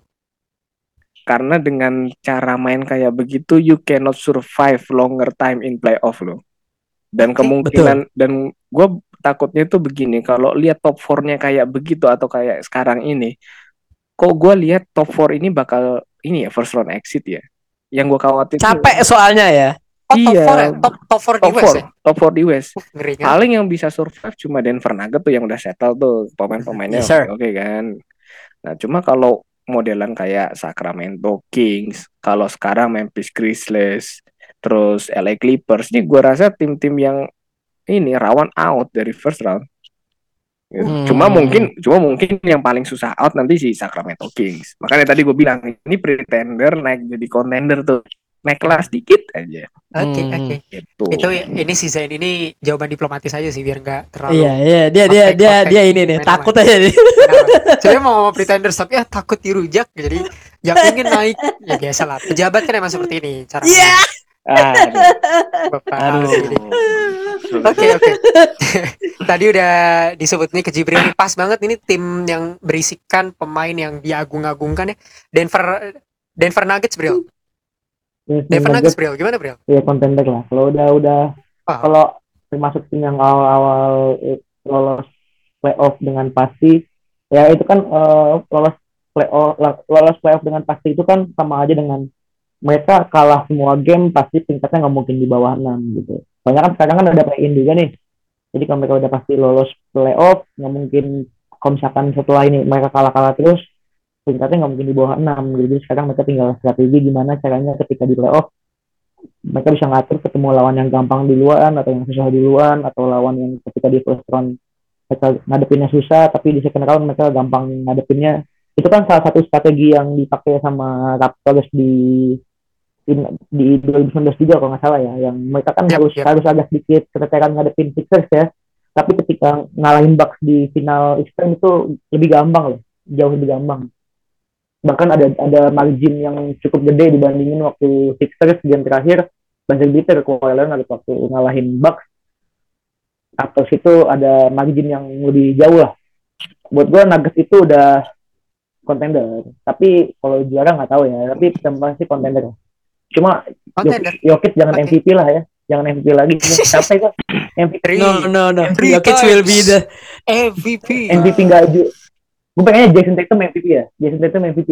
Karena dengan cara main kayak begitu you cannot survive longer time in playoff lo. Dan kemungkinan betul. Dan gue takutnya tuh begini, kalau lihat top empat-nya kayak begitu atau kayak sekarang ini, kok gue lihat top empat ini bakal ini ya first round exit ya. Yang gue khawatir capek tuh, soalnya ya. Oh, iya, top four ya? Top, top, top, top four di West. Ya? Top four di West. Uh, Paling yang bisa survive cuma Denver Nuggets tuh yang udah settle tuh pemain-pemainnya. Yes, oke okay, kan. Nah, cuma kalau modelan kayak Sacramento Kings, kalau sekarang Memphis Grizzlies, terus L A Clippers, ini gue rasa tim-tim yang ini rawan out dari first round. Hmm. Cuma mungkin, cuma mungkin yang paling susah out nanti si Sacramento Kings. Makanya tadi gue bilang ini pretender naik jadi contender tuh, naik kelas dikit aja. Oke hmm. oke. Okay. Gitu. Itu ini si Zain ini jawaban diplomatis aja sih biar nggak terlalu. Iya iya dia dia dia dia ini nih takut aja nih. Saya mau pretender tapi ya takut dirujak jadi yang ingin naik ya biasa lah. Pejabat kan emang seperti ini cara. Iya. Yeah. Aduh. Oke oke. Tadi udah disebut nih ke Jibril ini pas banget ini tim yang berisikan pemain yang diagung-agungkan ya. Denver Denver Nuggets Bril. Yes, Denver Nuggets Bril gimana Bril? Iya contender lah. Kalau udah udah oh. kalau termasuk tim yang awal-awal lolos playoff dengan pasti ya itu kan uh, lolos playoff lolos playoff dengan pasti itu kan sama aja dengan mereka kalah semua game pasti tingkatnya nggak mungkin di bawah enam gitu. Soalnya kan sekarang kan ada play-in juga nih. Jadi kalau mereka udah pasti lolos playoff, nggak mungkin kalau misalkan setelah ini mereka kalah-kalah terus tingkatnya nggak mungkin di bawah enam. Jadi sekarang mereka tinggal strategi gimana caranya ketika di playoff mereka bisa ngatur ketemu lawan yang gampang duluan atau yang susah duluan atau lawan yang ketika di first round mereka ngadepinnya susah tapi di second round mereka gampang ngadepinnya. Itu kan salah satu strategi yang dipakai sama Raptors di di dua ribu sembilan belas juga kalau nggak salah ya, yang mereka kan yep, harus yep. harus agak sedikit keteteran ngadepin Sixers ya, tapi ketika ngalahin Bucks di final Eastern itu lebih gampang loh. jauh lebih gampang. Bahkan ada ada margin yang cukup gede dibandingin waktu Sixers game terakhir, banyak bitter Kawhi Leonard waktu ngalahin Bucks. Atau situ ada margin yang lebih jauh lah. Buat gue Nuggets itu udah contender, tapi kalau juara nggak tahu ya, tapi pasti contender. Cuma contender. Jokic jangan okay. M V P lah ya, jangan M V P lagi. Capek kok M V P. No no no. M V P Jokic will be the M V P. M V P nggak ju. Gue pengennya Jason Tatum M V P ya. Jason Tatum M V P.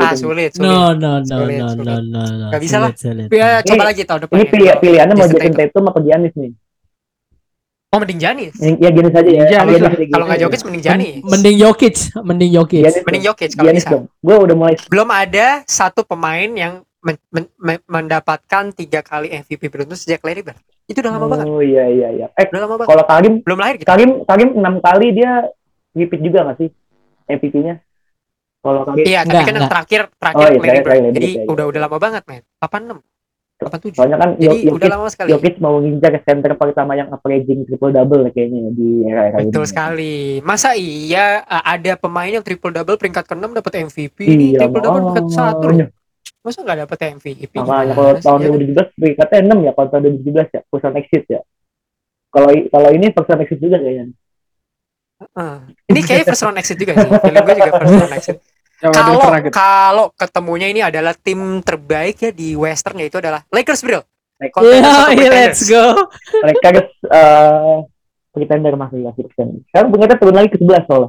Ah sulit, sulit. No no no sulit, no, sulit. no no no. Gak bisa lah. Ya, coba ini, lagi tahun depan. Ini pilihan pilihannya mau Jason Tatum apa Giannis nih? Oh mending Giannis. Ya Giannis aja ya. Giannis. Giannis. Giannis. Kalau nggak Jokic mending Giannis. Mending Jokic, mending Jokic. Giannis. Mending Jokic kalau Giannis bisa. Gue udah mulai. Belum ada satu pemain yang men- men- men- mendapatkan tiga kali M V P beruntun sejak Larry Bird. Itu udah lama banget. Oh iya iya iya. Eh udah lama banget. Kalau Karim belum lahir gitu. Karim Karim enam kali dia repeat juga nggak sih M V P-nya? Kalau Karim. Iya, tapi kan yang terakhir terakhir oh, iya, Larry Bird. Jadi udah udah lama banget, men. delapan enam Soalnya kan Jokic, udah lama sekali. Jokic mau ngincar ke center pertama yang averaging triple double kayaknya di era-era ini. Betul sekali. Masa iya ada pemain yang triple double peringkat keenam dapat M V P, iya, triple double peringkat satu. Masa enggak dapat M V P? Nah, nah, kalau tahun dua ribu tujuh belas peringkatnya enam ya, kalau tahun dua ribu tujuh belas ya, Person Exit ya. Kalau kalau ini Person Exit juga kayaknya. Uh, ini kayak Person Exit juga sih. Film gue juga Person Exit. Kalau kalau ketemunya ini adalah tim terbaik ya di Western, yaitu adalah Lakers, bro. Yeah, let's go. Lakers uh, pretender masih ya Houston. Sekarang ternyata turun lagi ke sebelas soalnya.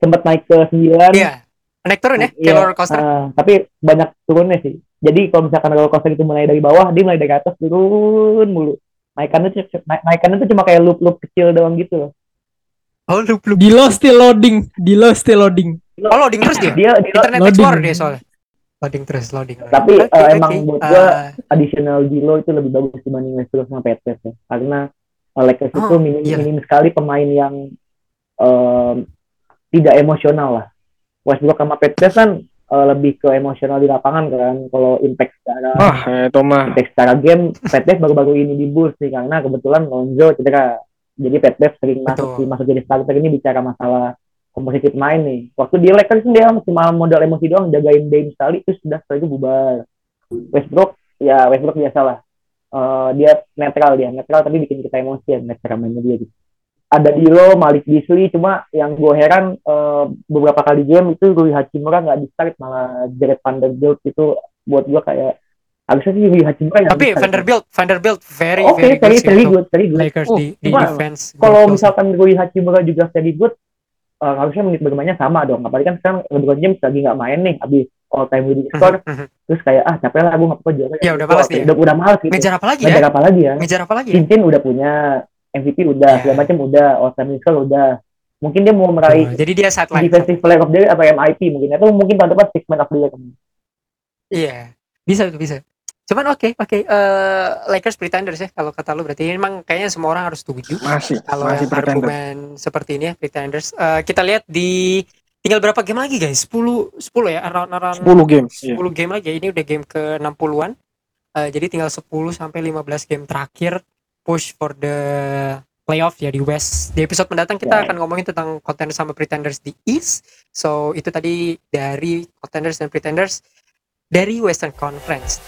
Sempat naik ke sembilan. Iya. Naik turun ya, yeah. roller coaster. Uh, tapi banyak turunnya sih. Jadi kalau misalkan roller coaster itu mulai dari bawah, dia mulai dari atas turun mulu. Naikannya tuh naik, naikannya tuh cuma kayak loop-loop kecil doang gitu loh. Oh, loop-loop. Di low still loading, di low still loading. Oh loading terus dia, dia internet loading. Explorer dia soalnya loading terus loading. Tapi okay, uh, emang okay. buat gue uh, additional Gilo itu lebih bagus dibanding Westbrook sama Peter ya, karena uh, Lakers oh, itu minim, iya. minim sekali pemain yang uh, tidak emosional lah. Westbrook sama Peter kan uh, lebih ke emosional di lapangan kan, kalau impact secara oh, impact secara game Peter baru-baru ini di Bulls nih karena kebetulan Lonzo cedera, jadi Peter sering masuk masuk jadi starter. Ini bicara masalah komposisi main nih. Waktu di Lakers dia cuma modal emosi doang, jagain Dame sekali terus sudah setelah itu bubar. Westbrook ya Westbrook biasalah. Uh, dia netral dia, netral tapi bikin kita emosi ya cara mainnya dia gitu. Ada Dilo, Malik Beasley, cuma yang gue heran uh, beberapa kali game itu Rui Hachimura enggak di-start malah Jared Vanderbilt itu buat gue kayak harusnya sih Rui Hachimura. Tapi Vanderbilt, Vanderbilt very okay, very very good, very good. Lakers oh, di, di defense. Kalau misalkan Rui Hachimura juga very good, Uh, harusnya menit bermainnya sama dong, apalagi kan sekarang LeBron James lagi nggak main nih, abis all time leading scorer, terus kayak ah capek lah, gue nggak apa-apa juara. Ya udah malas nih, udah udah malas gitu. Ngejar apa lagi ya? Ngejar apa lagi ya? Ngejar apa lagi? Cincin udah punya, M V P udah, segala macam udah, all time leading scorer udah. Mungkin dia mau meraih. Oh, jadi dia sideline. Defensive player of the year atau M I P mungkin, atau mungkin tahun depan six man of the year. Iya, bisa itu bisa. Cuman oke, okay, oke okay. uh, Lakers pretenders ya kalau kata lu, berarti memang kayaknya semua orang harus setuju kalau yang argumen seperti ini ya pretenders. Uh, kita lihat di tinggal berapa game lagi guys? sepuluh ya, around around sepuluh game. sepuluh yeah. game lagi. Ini udah game ke enam puluhan. Uh, jadi tinggal sepuluh sampai lima belas game terakhir push for the playoff ya di West. Di episode mendatang kita yeah. akan ngomongin tentang contenders sama pretenders di East. So itu tadi dari contenders dan pretenders dari Western Conference.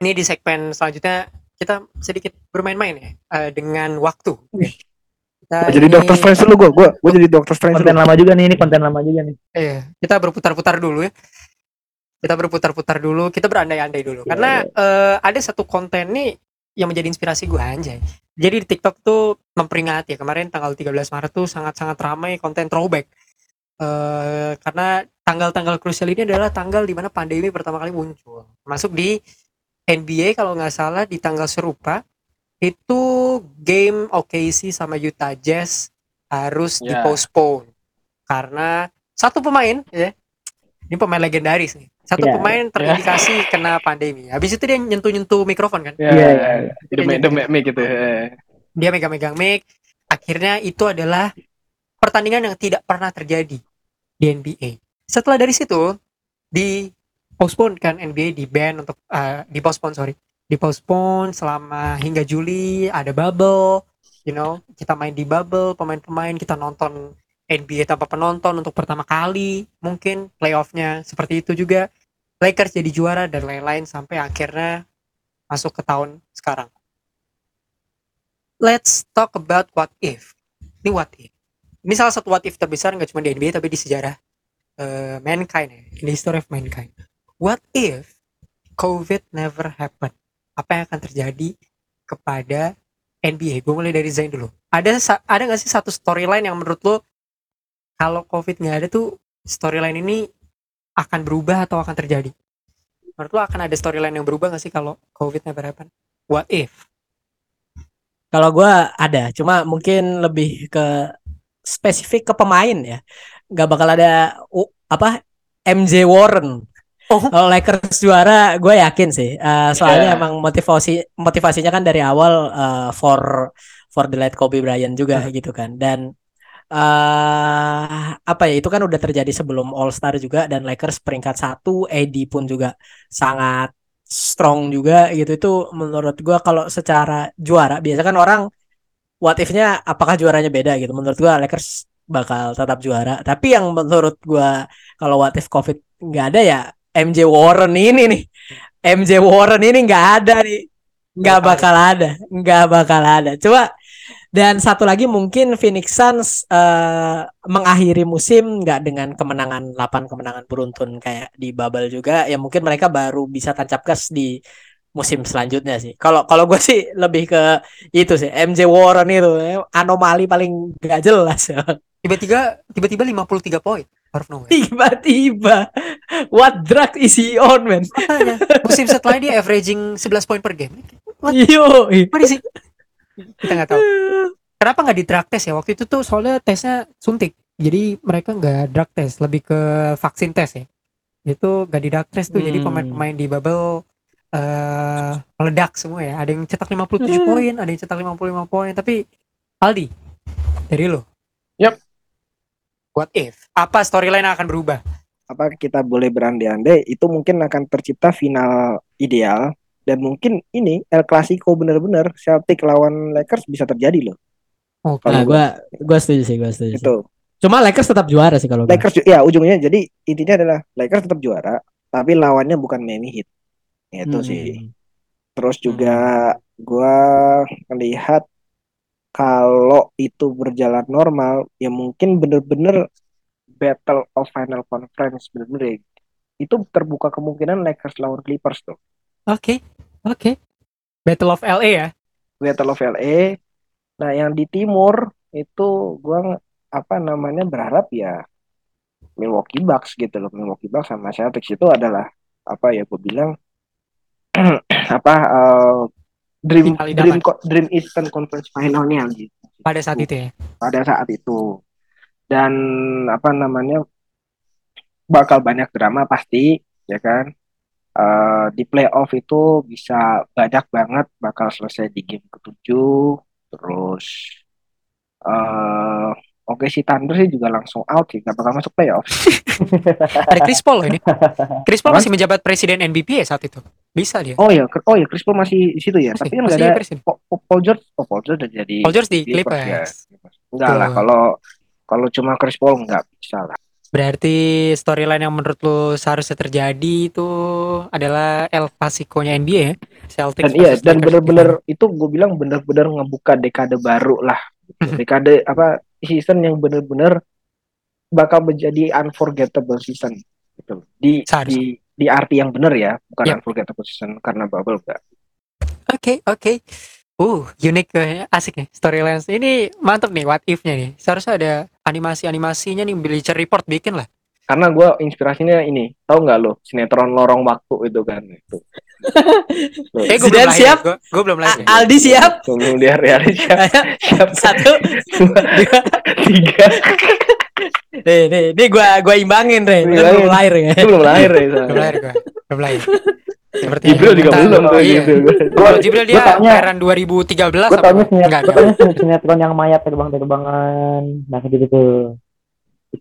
Ini di segmen selanjutnya kita sedikit bermain-main ya uh, dengan waktu. Kita jadi dokter Strange dulu gue, gue, gue jadi dokter Strange. Konten lama juga nih, ini konten lama juga nih. Iya, kita berputar-putar dulu ya. Kita berputar-putar dulu, kita berandai-andai dulu. Ya, karena ya. Uh, ada satu konten nih yang menjadi inspirasi gue anjay. Jadi di TikTok tuh memperingati ya, kemarin tanggal tiga belas Maret tuh sangat-sangat ramai konten throwback. Uh, karena tanggal-tanggal krusial ini adalah tanggal di mana pandemi pertama kali muncul. Masuk di N B A kalau nggak salah di tanggal serupa itu game O K C sama Utah Jazz harus yeah. dipostpone karena satu pemain ya, ini pemain legendaris nih, satu yeah. pemain terindikasi yeah. kena pandemi. Habis itu dia nyentuh-nyentuh mikrofon kan, yeah, yeah, yeah. dia megang-megang gitu, dia megang-megang mic. Akhirnya itu adalah pertandingan yang tidak pernah terjadi di N B A. Setelah dari situ di postpone kan, N B A di ban untuk uh, di postpone sorry di postpone selama hingga Juli, ada bubble, you know, kita main di bubble, pemain-pemain kita nonton N B A tanpa penonton untuk pertama kali, mungkin playoffnya seperti itu juga. Lakers jadi juara dan lain-lain sampai akhirnya masuk ke tahun sekarang. Let's talk about what if. Ini what if. Ini salah satu what if terbesar nggak cuma di N B A tapi di sejarah uh, mankind ya, in the history of mankind. What if COVID never happened? Apa yang akan terjadi kepada N B A? Gue mulai dari Zain dulu. Ada ada nggak sih satu storyline yang menurut lo kalau COVID nggak ada tuh storyline ini akan berubah atau akan terjadi? Menurut lo akan ada storyline yang berubah gak sih kalau COVID never happen? What if? Kalau gue ada, cuma mungkin lebih ke spesifik ke pemain ya. Gak bakal ada uh, apa M J Warren. Oh. Kalau Lakers juara gue yakin sih. Uh, soalnya yeah. emang motivasi motivasinya kan dari awal uh, for for the late Kobe Bryant juga hmm. gitu kan. Dan Uh, apa ya, itu kan udah terjadi sebelum All Star juga, dan Lakers peringkat satu, A D pun juga sangat strong juga gitu. Itu menurut gue kalau secara juara, biasa kan orang what if-nya apakah juaranya beda gitu. Menurut gue Lakers bakal tetap juara. Tapi yang menurut gue kalau what if COVID nggak ada ya M J Warren ini nih, M J Warren ini nggak ada nih, nggak bakal ada, nggak bakal ada. Coba. Dan satu lagi mungkin Phoenix Suns uh, mengakhiri musim nggak dengan kemenangan delapan kemenangan beruntun kayak di bubble juga. Ya mungkin mereka baru bisa tancap gas di musim selanjutnya sih. Kalau kalau gue sih lebih ke itu sih, M J Warren itu anomali paling nggak jelas. Tiba-tiba tiba-tiba lima puluh tiga poin. Tiba-tiba what drug is he on, man? Musim setelah dia averaging sebelas poin per game. What? Yo. What is it? Kita nggak tahu kenapa nggak di drug test ya waktu itu tuh, soalnya tesnya suntik, jadi mereka nggak drug test, lebih ke vaksin tes ya, itu nggak di drug test tuh. hmm. Jadi pemain-pemain di bubble uh, meledak semua ya, ada yang cetak lima puluh tujuh hmm. poin, ada yang cetak lima puluh lima poin. Tapi Aldi, dari lo, yep, what if, apa storyline yang akan berubah? Apa kita boleh berandai-andai itu mungkin akan tercipta final ideal. Dan mungkin ini El Clasico bener-bener Celtic lawan Lakers bisa terjadi loh. Oke. Okay. Nah, gue gue setuju sih, gue setuju. Itu. Cuma Lakers tetap juara sih kalau. Lakers, ya ujungnya jadi intinya adalah Lakers tetap juara, tapi lawannya bukan Miami Heat. Itu hmm. sih. Terus juga gue melihat kalau itu berjalan normal, ya mungkin bener-bener Battle of Final Conference bener-bener. Itu terbuka kemungkinan Lakers lawan Clippers tuh. Oke, okay, oke. Okay. Battle of L A ya. Battle of L A. Nah, yang di timur itu gua apa namanya berharap ya Milwaukee Bucks gitu loh. Milwaukee Bucks sama Celtics itu adalah apa ya, gua bilang apa uh, dream dream dream Eastern Conference finalnya gitu. Pada saat itu ya. Pada saat itu. Dan apa namanya bakal banyak drama pasti, ya kan? Uh, di playoff itu bisa badak banget, bakal selesai di game ketujuh. Terus uh, O K C Thunder sih juga langsung out sih, gak bakal masuk playoff. Ada Chris Paul loh ini. Chris Paul masih menjabat presiden N B P A saat itu. Bisa dia. Oh ya, oh ya Chris Paul masih di situ ya. Masih, tapi kan gak ada Paul George. Oh, Paul George udah jadi. Paul George di Clippers ya. Enggak lah, kalau kalau cuma Chris Paul nggak bisa lah. Berarti storyline yang menurut lu seharusnya terjadi itu adalah El Clasico-nya N B A ya? Celtics dan iya, dan benar-benar itu gue bilang benar-benar ngebuka dekade baru lah. Dekade apa season yang benar-benar bakal menjadi unforgettable season gitu. Di Seharus. di di arti yang benar ya, bukan yep. unforgettable season karena bubble enggak. Oke, okay, oke. Okay. Uh, unik, asik nih storyline ini, mantep nih what if-nya nih. Seharusnya ada animasi-animasinya nih, Bleacher Report bikin lah. Karena gue inspirasinya ini, tahu nggak lo sinetron Lorong Waktu itu kan itu. Eh, gue belum siap, gue belum lahir. A- Aldi siap. Belum lihat ya, siap. Siap satu, dua, tiga. Nih, nih, nih gue gue imbangin deh. Belum lahir ya. Belum lahir ya. Belum lahir gue. Belum lahir. Seperti Jibril juga belum tuh gitu. Kalau Jibril dia peran dua ribu tiga belas apa enggak? Sinetron yang mayat terbang-terbangan, nah gitu tuh.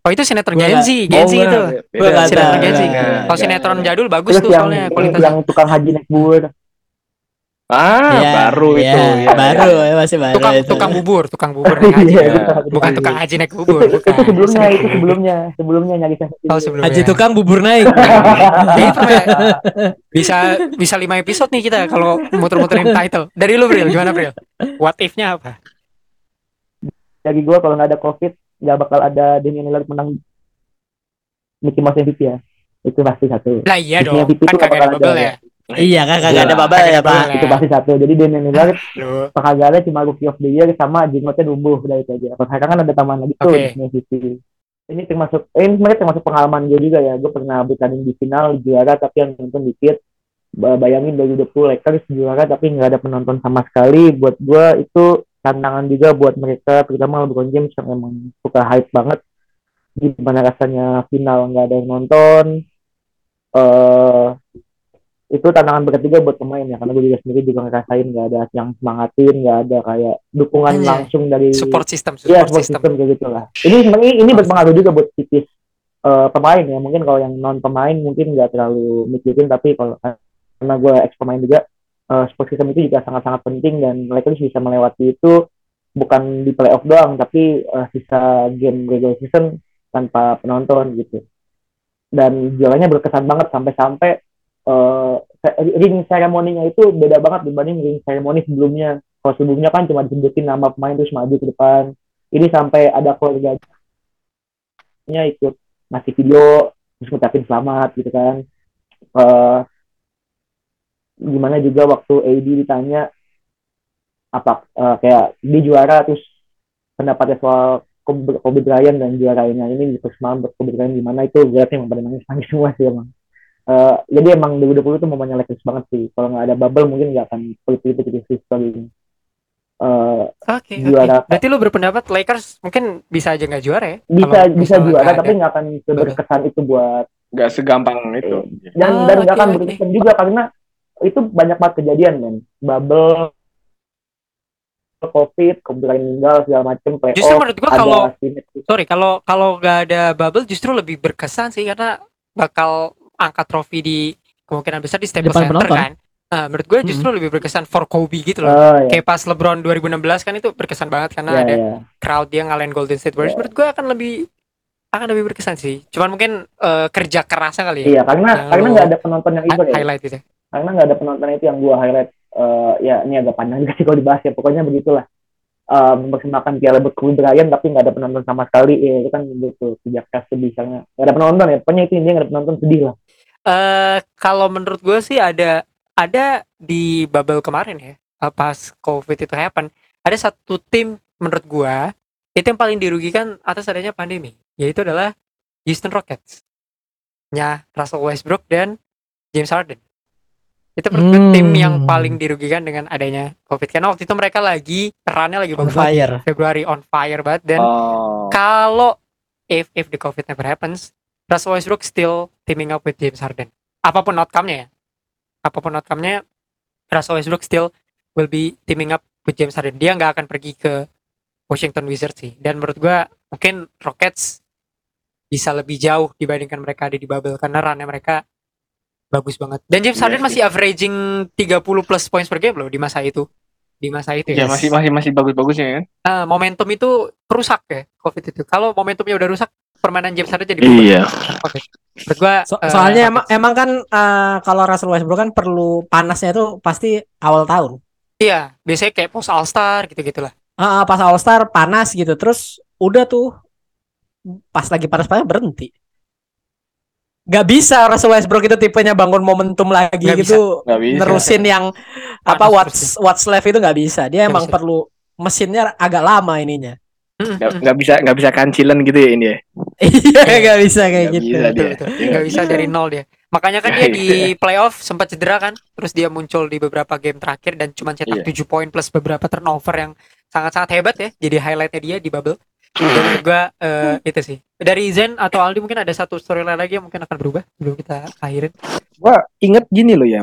Oh itu sinetron Gen Z, Gen Z itu. Sinetron Gen Z. Kalau sinetron jadul bagus tuh soalnya kualitasnya. Yang tukang haji naik bubur. Ah, ya, baru ya, itu. Ya. Baru ya, masih baru. Tukang, itu. tukang bubur, tukang bubur naik haji. Bukan tukang haji naik bubur. Itu, itu sebelumnya, itu sebelumnya, sebelumnya nyari oh, sebelumnya. Haji tukang bubur naik. bisa bisa lima episode nih kita kalau muter-muterin title. Dari lu Bril, gimana Bril? What if-nya apa? Dari gua kalau enggak ada Covid nggak bakal ada Damian Lillard menang Mickey Mouse M V P ya, itu pasti satu. Nah iya dong, kan kagak ada bubble ya. Iya kan kagak ada bubble ya pak. Itu pasti satu. Jadi Damian Lillard penghargaannya cuma Rookie of the Year sama jenggotnya numbuh dari itu aja. Sekarang kan ada tambahan lagi tuh M V P. Ini termasuk, eh, ini sebenarnya termasuk pengalaman gue juga ya. Gue pernah bertanding di final juara tapi yang nonton dikit. Bayangin dua ribu dua puluh Lakers juara tapi nggak ada penonton sama sekali. Buat gue itu tantangan juga buat mereka, terutama LeBron James yang emang suka hype banget. Gimana rasanya final nggak ada yang nonton? Uh, itu tantangan berat juga buat pemain ya, karena gue juga sendiri juga ngerasain nggak ada yang semangatin, nggak ada kayak dukungan yeah. langsung dari support system, support, ya, support system. system kayak gitulah. Ini sebenarnya ini berpengaruh juga buat tipis uh, pemain ya. Mungkin kalau yang non pemain mungkin nggak terlalu mikirin, tapi kalau karena gue ex pemain juga. Uh, support system itu juga sangat-sangat penting dan Lakers bisa melewati itu bukan di playoff doang tapi uh, sisa game regular season tanpa penonton gitu. Dan juaranya berkesan banget sampai-sampai uh, ring ceremoninya itu beda banget dibanding ring ceremony sebelumnya. Kalau sebelumnya kan cuma disebutin nama pemain terus maju ke depan. Ini sampai ada keluarganya ikut ngasih video terus ngucapin selamat gitu kan. Uh, Gimana juga waktu A D ditanya apa uh, kayak di juara terus pendapatnya soal Kobe Bryant dan juaranya ini di first round Kobe Bryant gimana itu berarti emang pada nangis-nangis semua sih emang. Uh, jadi emang dua ribu dua puluh tuh momennya Lakers banget sih. Kalau nggak ada bubble mungkin nggak akan pelit-pelit jadi history ini. Uh, Oke. Okay, okay. Berarti lu berpendapat Lakers mungkin bisa aja nggak juara ya? Bisa bisa juara tapi nggak akan berkesan itu buat nggak segampang itu. Dan oh, dan nggak okay, akan berkesan okay. juga karena itu banyak banget kejadian men, bubble, Covid, kemudian meninggal segala macam playoff. Justru menurut gua kalau sorry kalau kalau nggak ada bubble justru lebih berkesan sih karena bakal angkat trofi di kemungkinan besar di Staples Center penonton. Kan. Nah, menurut gua justru hmm. lebih berkesan for Kobe gitu loh. Oh, yeah. Kayak pas LeBron dua ribu enam belas kan itu berkesan banget karena yeah, ada yeah. crowd dia ngalahin Golden State Warriors. Yeah. Menurut gua akan lebih akan lebih berkesan sih. Cuman mungkin uh, kerja kerasnya kali ya. Iya yeah, karena yang karena nggak ada penonton yang ikut ya. Highlight itu. Karena nggak ada penonton itu yang gue highlight, uh, ya ini agak panjang juga sih kalau dibahas ya, pokoknya begitulah. Uh, mempersembahkan piala Kobe Bryant tapi nggak ada penonton sama sekali, ya itu kan gitu, sejak kasus misalnya. Nggak ada penonton ya, pokoknya itu intinya nggak ada penonton, sedih lah. Uh, kalau menurut gue sih ada ada di bubble kemarin ya, pas Covid itu happen, ada satu tim menurut gue, itu yang paling dirugikan atas adanya pandemi, yaitu adalah Houston Rockets. Nya Russell Westbrook dan James Harden. Itu hmm. tim yang paling dirugikan dengan adanya Covid karena waktu itu mereka lagi perannya lagi bagus banget, Februari on fire banget dan oh. kalau if if the Covid never happens Russell Westbrook still teaming up with James Harden apapun outcome-nya ya apapun outcome-nya Russell Westbrook still will be teaming up with James Harden, dia nggak akan pergi ke Washington Wizards sih dan menurut gue mungkin Rockets bisa lebih jauh dibandingkan mereka ada di bubble karena runnya mereka bagus banget. Dan James Harden yeah, masih yeah. averaging tiga puluh plus points per game loh di masa itu. Di masa itu ya. Yeah, masih masih masih bagus-bagusnya kan. Uh, momentum itu rusak ya Covid itu. Kalau momentumnya udah rusak, permainan James Harden jadi berubah. Iya. Oke. Menurut gua so- uh, soalnya emang emang kan uh, kalau Russell Westbrook kan perlu panasnya itu pasti awal tahun. Iya, biasanya kayak post All Star gitu-gitulah. Heeh, uh, pas All Star panas gitu. Terus udah tuh pas lagi panas-panasnya berhenti. Gak bisa Russell Westbrook itu tipenya bangun momentum lagi gak gitu bisa. Bisa. Nerusin yang apa what's what's left itu gak bisa. Dia gak emang bisa. Perlu mesinnya agak lama ininya. Gak, gak bisa gak bisa kancilan gitu ya ini ya. Iya gak bisa kayak gak gitu. Bisa betul, betul. Gak, gak bisa dari nol dia. Makanya kan dia di playoff sempat cedera kan. Terus dia muncul di beberapa game terakhir dan cuma cetak yeah. tujuh poin plus beberapa turnover yang sangat-sangat hebat ya. Jadi highlightnya dia di bubble. Dan juga uh, itu sih dari Zen atau Aldi mungkin ada satu storyline lagi yang mungkin akan berubah sebelum kita akhirin. Wah inget gini loh ya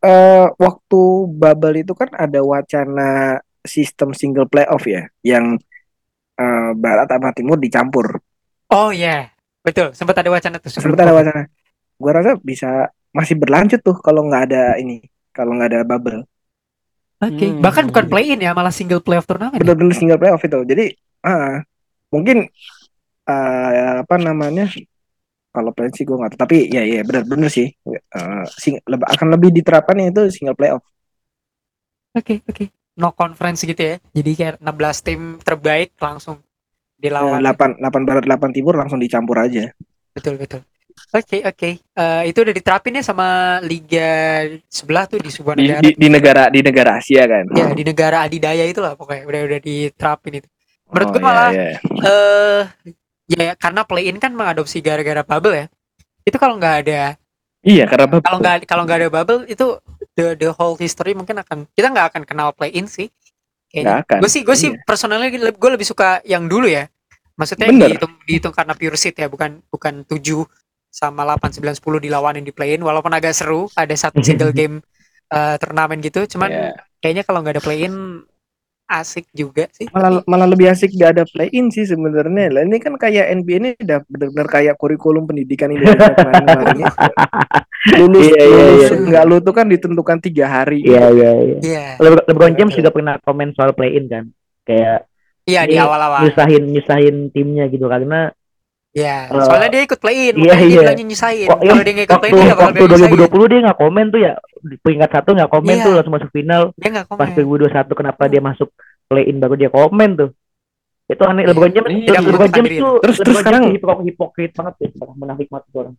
uh, waktu bubble itu kan ada wacana sistem single playoff ya yang uh, barat sama timur dicampur. Oh iya, yeah. Betul. Sempat ada wacana tuh. Sempat ada wacana. Gue rasa bisa masih berlanjut tuh kalau nggak ada ini, kalau nggak ada bubble. Oke. Okay. Hmm. Bahkan bukan play-in ya, malah single playoff turnamen. Betul-betul ya? Single playoff itu. Jadi uh, mungkin uh, apa namanya? Kalau play-in sih gue nggak tahu. Tapi ya ya benar-benar sih uh, sing- le- akan lebih diterapkan itu single playoff. Oke okay, oke. Okay. No conference gitu ya. Jadi kayak enam belas tim terbaik langsung dilawan. delapan delapan barat delapan timur langsung dicampur aja. Betul betul. Oke okay, oke. Okay. Uh, itu udah diterapin ya sama liga sebelah tuh di sebuah negara. Di, di, di negara di negara Asia kan. Ya, di negara adidaya itulah pokoknya udah udah diterapin itu. Menurut oh, gue malah yeah, yeah. Uh, ya karena play-in kan mengadopsi gara-gara bubble ya. Itu kalau nggak ada. Iya, karena bubble. Kalau nggak kalau nggak ada bubble itu the the whole history mungkin akan kita nggak akan kenal play-in sih. Gue sih gue iya. sih personalnya gue lebih suka yang dulu ya. Maksudnya dihitung, dihitung karena pure seed ya, bukan bukan tujuh sama delapan, sembilan, sepuluh dilawanin di play-in. Walaupun agak seru, ada satu single game uh, turnamen gitu. Cuman yeah. kayaknya kalau nggak ada play-in asik juga sih. Malah malah lebih asik gak ada play-in sih sebenarnya. Lah ini kan kayak N B A ini udah benar-benar kayak kurikulum pendidikan Indonesia kemarin-kemarin ini. Lulus yeah, yeah, lulus yeah. nggak lu tuh kan ditentukan tiga hari. Iya iya iya. LeBron James juga pernah komen soal play-in kan. Kayak iya yeah, di awal-awal. Nyusahin nyusahin timnya gitu karena ya, yeah. uh, soalnya dia ikut play-in, yeah, yeah. dia bilangnya nyusahin. Kok, kalau dia nggak ikut play-in, dia bakal dua ribu dua puluh dia nggak komen tuh ya, peringkat satu nggak komen yeah. tuh langsung masuk final. Dia nggak komen. Pas dua ribu dua puluh satu kenapa dia masuk play-in baru dia komen tuh? Itu aneh. Yeah. LeBron James, yeah. LeBron James tuh terus terus sekarang hipokrit banget tuh, menafik banget orang.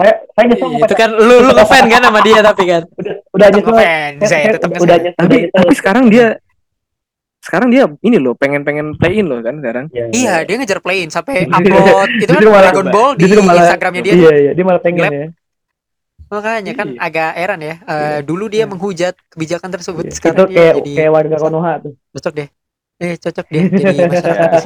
Saya saya nyesel. Itu kan lu lu ngefan kan sama dia tapi kan. Udah udah nyesel. Udah nyesel. Tapi sekarang dia Sekarang dia ini loh, pengen-pengen play-in loh kan sekarang. Iya, iya dia ngejar play-in sampai upload itu kan Dragon Ball di Instagramnya dia. Iya, iya, dia malah pengen lab. Ya. Makanya kan iya. agak heran ya. Uh, iya. Dulu dia iya. menghujat kebijakan tersebut. Iya. Sekarang itu dia kayak, jadi kayak warga Konoha tuh. Cocok deh. Eh, cocok deh jadi masyarakat.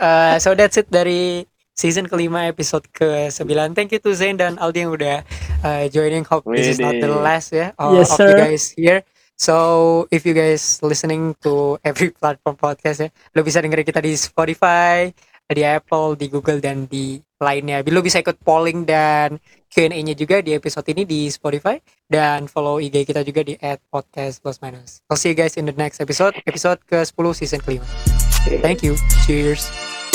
uh, so that's it dari season kelima episode ke sembilan. Thank you to Zain dan Aldi yang udah uh, joining. Hope this is not the last ya. Yeah, yes, of you guys here. So, if you guys listening to every platform podcast ya, lo bisa dengerin kita di Spotify, di Apple, di Google, dan di lainnya. Lo bisa ikut polling dan Q and A-nya juga di episode ini di Spotify. Dan follow I G kita juga di at podcast plus minus. I'll see you guys in the next episode, episode ke sepuluh season kelima. Thank you, cheers.